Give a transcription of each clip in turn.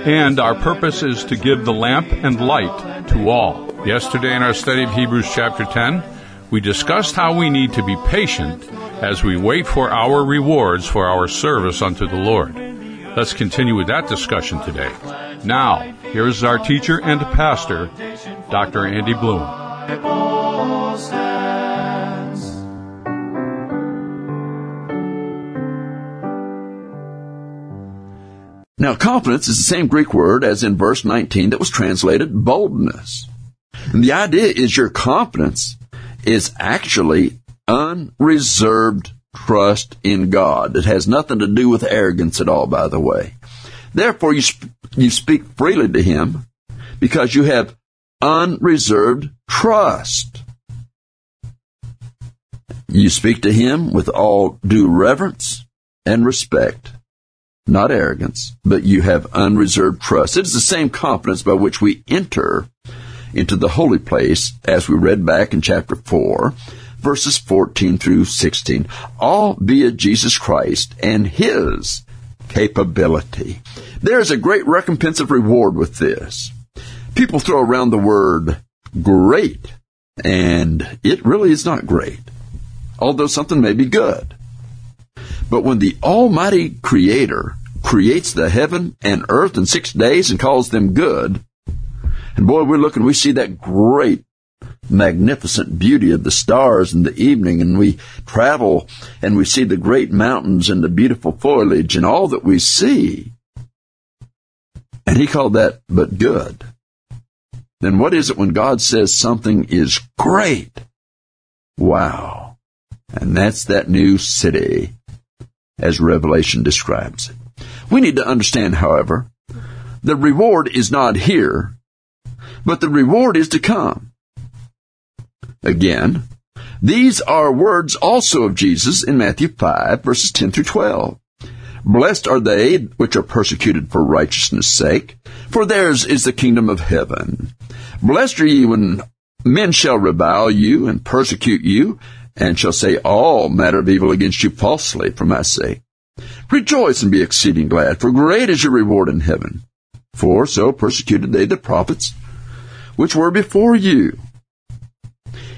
and our purpose is to give the lamp and light to all. Yesterday in our study of Hebrews chapter 10, we discussed how we need to be patient as we wait for our rewards for our service unto the Lord. Let's continue with that discussion today. Now, here is our teacher and pastor, Dr. Andy Bloom. Now, confidence is the same Greek word as in verse 19 that was translated boldness. And the idea is your confidence is actually unreserved trust in God. It has nothing to do with arrogance at all, by the way. Therefore, you speak freely to Him because you have unreserved trust. You speak to Him with all due reverence and respect, not arrogance, but you have unreserved trust. It is the same confidence by which we enter into the holy place, as we read back in chapter 4, verses 14 through 16, all via Jesus Christ and His capability. There is a great recompense of reward with this. People throw around the word great, and it really is not great, although something may be good. But when the Almighty Creator creates the heaven and earth in 6 days and calls them good, and boy, we see that great, magnificent beauty of the stars in the evening, and we travel and we see the great mountains and the beautiful foliage and all that we see. And He called that but good. Then what is it when God says something is great? Wow. And that's that new city, as Revelation describes it. We need to understand, however, the reward is not here, but the reward is to come. Again, these are words also of Jesus in Matthew 5, verses 10 through 12. Blessed are they which are persecuted for righteousness' sake, for theirs is the kingdom of heaven. Blessed are ye when men shall revile you and persecute you, and shall say all manner of evil against you falsely for my sake. Rejoice and be exceeding glad, for great is your reward in heaven. For so persecuted they the prophets which were before you.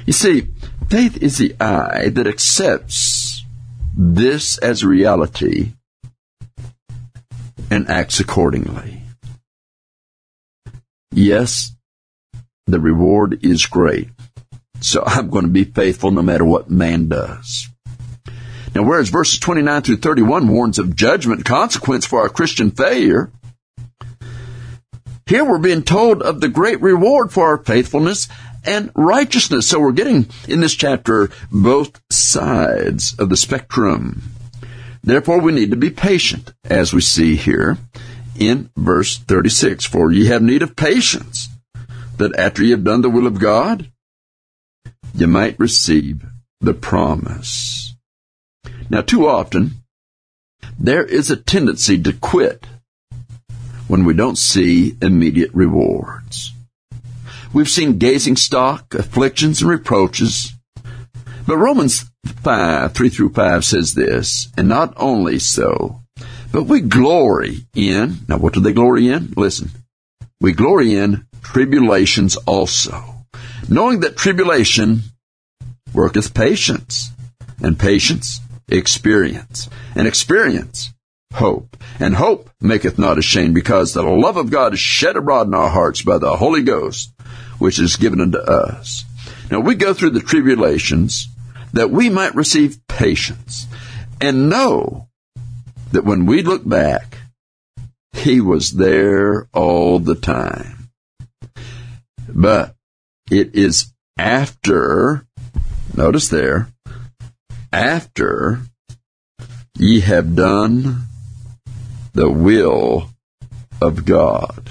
You see, faith is the eye that accepts this as reality and acts accordingly. Yes, the reward is great, so I'm going to be faithful no matter what man does. Now, whereas verses 29 through 31 warns of judgment consequence for our Christian failure, here we're being told of the great reward for our faithfulness and righteousness. So we're getting, in this chapter, both sides of the spectrum. Therefore, we need to be patient, as we see here in verse 36. For ye have need of patience, that after ye have done the will of God, ye might receive the promise. Now, too often, there is a tendency to quit when we don't see immediate rewards. We've seen gazing stock, afflictions, and reproaches. But Romans 5, 3 through 5 says this, and not only so, but we glory in, now what do they glory in? Listen, we glory in tribulations also, knowing that tribulation worketh patience, and patience experience, and experience hope. And hope maketh not ashamed, because the love of God is shed abroad in our hearts by the Holy Ghost, which is given unto us. Now, we go through the tribulations that we might receive patience and know that when we look back, He was there all the time. But it is after, notice there, after ye have done the will of God.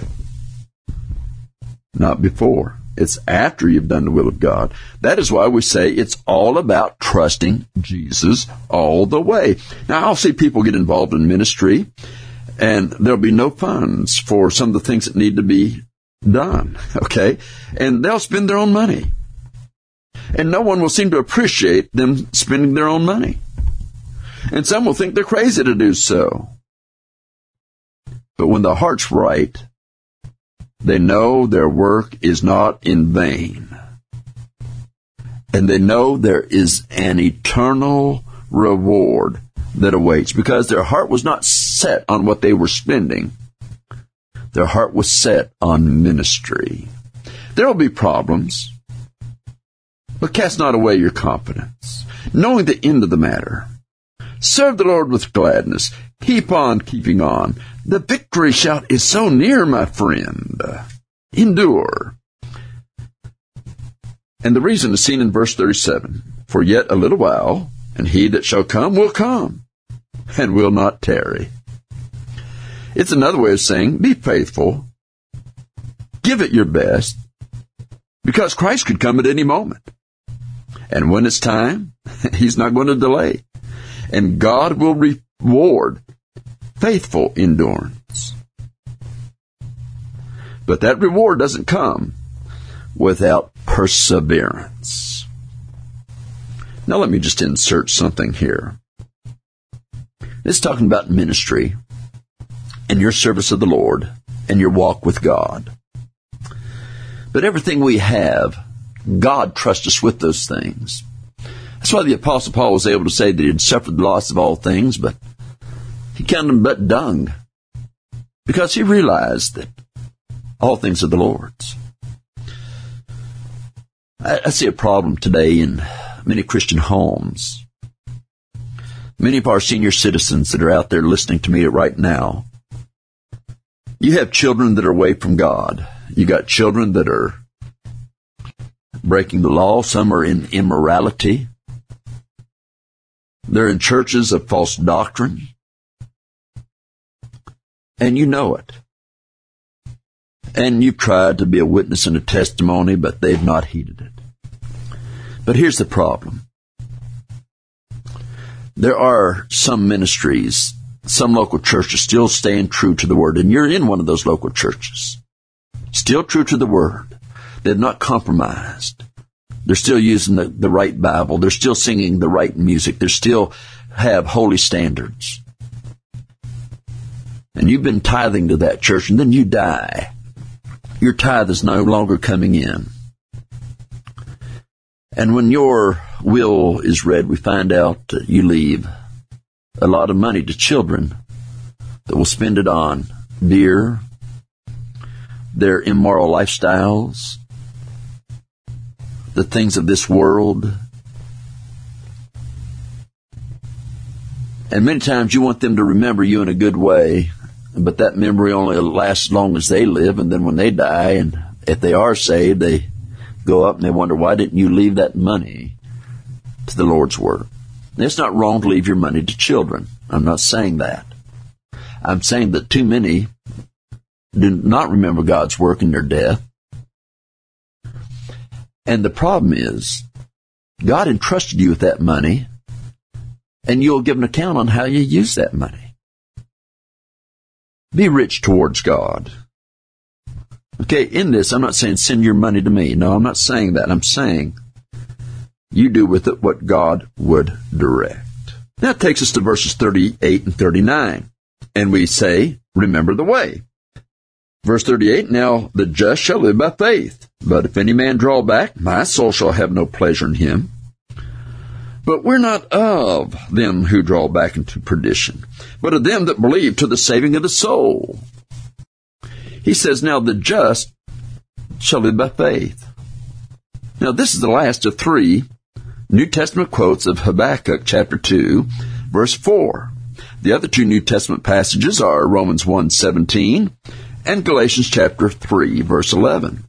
not before. It's after you've done the will of God. That is why we say it's all about trusting Jesus all the way. Now, I'll see people get involved in ministry, and there'll be no funds for some of the things that need to be done, okay? And they'll spend their own money. And no one will seem to appreciate them spending their own money. And some will think they're crazy to do so. But when the heart's right, they know their work is not in vain. And they know there is an eternal reward that awaits, because their heart was not set on what they were spending. Their heart was set on ministry. There will be problems, but cast not away your confidence, knowing the end of the matter. Serve the Lord with gladness. Keep on keeping on. The victory shout is so near, my friend. Endure. And the reason is seen in verse 37. For yet a little while, and he that shall come will come, and will not tarry. It's another way of saying, be faithful. Give it your best, because Christ could come at any moment. And when it's time, he's not going to delay. And God will reward faithful endurance. But that reward doesn't come without perseverance. Now let me just insert something here. It's talking about ministry and your service of the Lord and your walk with God. But everything we have, God trusts us with those things. That's why the Apostle Paul was able to say that he had suffered the loss of all things, but he counted them but dung, because he realized that all things are the Lord's. I see a problem today in many Christian homes. Many of our senior citizens that are out there listening to me right now, you have children that are away from God. You got children that are breaking the law. Some are in immorality. They're in churches of false doctrine. And you know it. And you've tried to be a witness and a testimony, but they've not heeded it. But here's the problem. There are some ministries, some local churches still staying true to the Word, and you're in one of those local churches. Still true to the Word. They've not compromised. They're still using the right Bible. They're still singing the right music. They still have holy standards. And you've been tithing to that church, and then you die. Your tithe is no longer coming in. And when your will is read, we find out that you leave a lot of money to children that will spend it on beer, their immoral lifestyles, the things of this world. And many times you want them to remember you in a good way, but that memory only lasts as long as they live, and then when they die, and if they are saved, they go up and they wonder, why didn't you leave that money to the Lord's work? And it's not wrong to leave your money to children. I'm not saying that. I'm saying that too many do not remember God's work in their death. And the problem is, God entrusted you with that money, and you'll give an account on how you use that money. Be rich towards God. Okay, in this, I'm not saying send your money to me. No, I'm not saying that. I'm saying you do with it what God would direct. That takes us to verses 38 and 39. And we say, remember the way. Verse 38, now the just shall live by faith, but if any man draw back, my soul shall have no pleasure in him. But we're not of them who draw back into perdition, but of them that believe to the saving of the soul. He says, now the just shall live by faith. Now this is the last of three New Testament quotes of Habakkuk chapter 2, verse 4. The other two New Testament passages are Romans 1:17. And Galatians chapter 3, verse 11.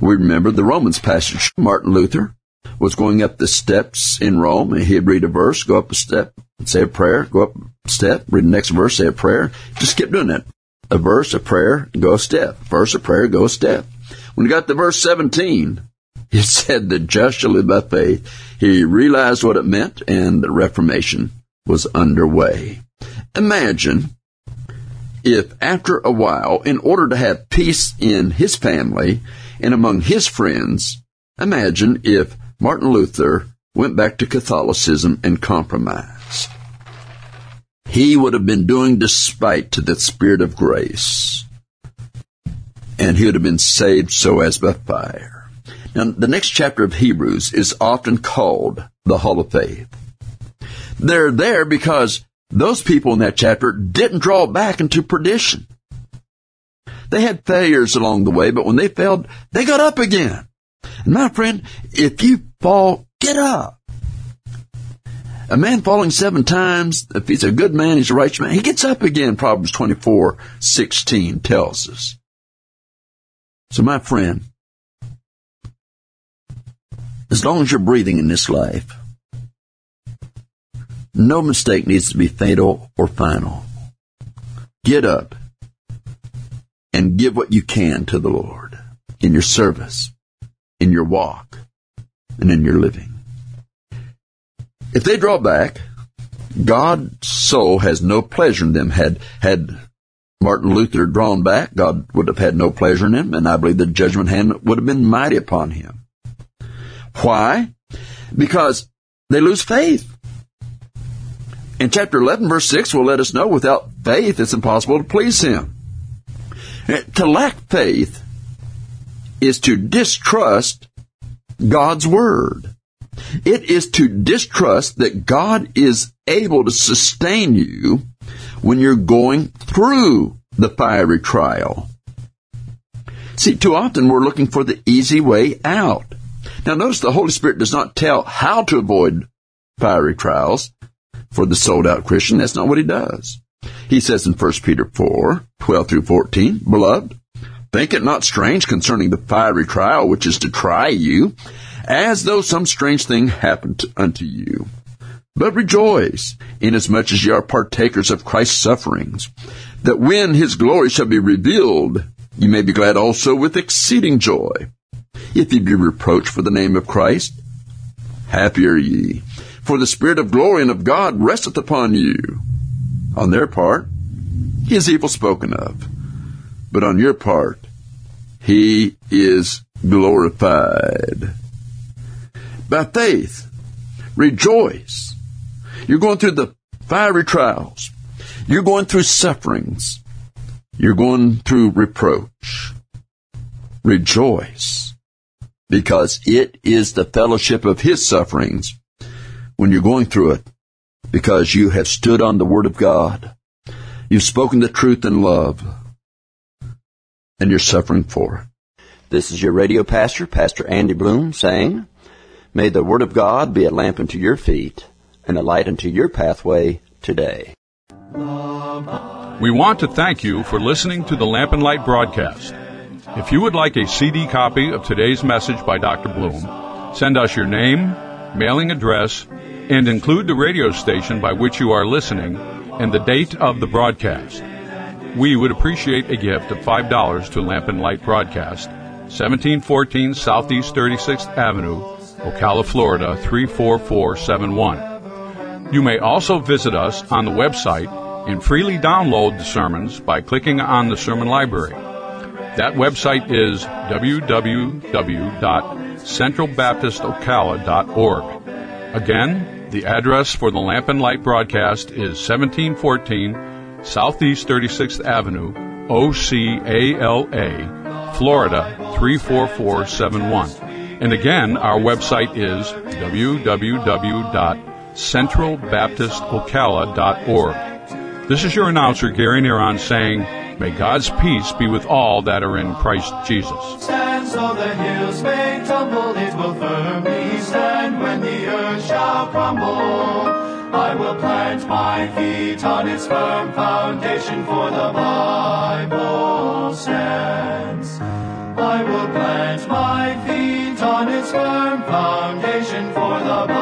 We remember the Romans passage. Martin Luther was going up the steps in Rome, and he'd read a verse, go up a step, say a prayer, go up a step, read the next verse, say a prayer. Just kept doing that. A verse, a prayer, go a step. Verse, a prayer, go a step. When he got to verse 17, it said, the just shall live by faith. He realized what it meant, and the Reformation was underway. Imagine if after a while, in order to have peace in his family and among his friends, imagine if Martin Luther went back to Catholicism and compromised. He would have been doing despite to the Spirit of grace, and he would have been saved so as by fire. Now, the next chapter of Hebrews is often called the Hall of Faith. They're there because those people in that chapter didn't draw back into perdition. They had failures along the way, but when they failed, they got up again. And my friend, if you fall, get up. A man falling 7 times, if he's a good man, he's a righteous man, he gets up again, Proverbs 24:16 tells us. So my friend, as long as you're breathing in this life, no mistake needs to be fatal or final. Get up and give what you can to the Lord in your service, in your walk, and in your living. If they draw back, God's soul has no pleasure in them. Had Martin Luther drawn back, God would have had no pleasure in him, and I believe the judgment hand would have been mighty upon him. Why? Because they lose faith. In chapter 11, verse 6, will let us know without faith it's impossible to please him. To lack faith is to distrust God's word. It is to distrust that God is able to sustain you when you're going through the fiery trial. See, too often we're looking for the easy way out. Now, notice the Holy Spirit does not tell how to avoid fiery trials for the sold-out Christian. That's not what he does. He says in 1 Peter 4:12 through 14, Beloved, think it not strange concerning the fiery trial which is to try you, as though some strange thing happened unto you. But rejoice, inasmuch as ye are partakers of Christ's sufferings, that when his glory shall be revealed, you may be glad also with exceeding joy. If ye be reproached for the name of Christ, happy are ye, for the Spirit of glory and of God resteth upon you. On their part, he is evil spoken of, but on your part, he is glorified. By faith, rejoice. You're going through the fiery trials. You're going through sufferings. You're going through reproach. Rejoice, because it is the fellowship of his sufferings when you're going through it, because you have stood on the word of God. You've spoken the truth in love, and you're suffering for it. This is your radio pastor, Pastor Andy Bloom, saying, may the Word of God be a lamp unto your feet and a light unto your pathway today. We want to thank you for listening to the Lamp and Light broadcast. If you would like a CD copy of today's message by Dr. Bloom, send us your name, mailing address, and include the radio station by which you are listening and the date of the broadcast. We would appreciate a gift of $5 to Lamp and Light Broadcast, 1714 Southeast 36th Avenue, Ocala, Florida, 34471. You may also visit us on the website and freely download the sermons by clicking on the Sermon Library. That website is www.centralbaptistocala.org. Again, the address for the Lamp and Light broadcast is 1714 Southeast 36th Avenue, Ocala, Florida, 34471. And again, our website is www.centralbaptistocala.org. This is your announcer, Gary Neron, saying, may God's peace be with all that are in Christ Jesus. And so the hills may tumble, it will firmly stand when the earth shall crumble. I will plant my feet on its firm foundation, for the Bible stands. I will plant my feet on its firm foundation, for the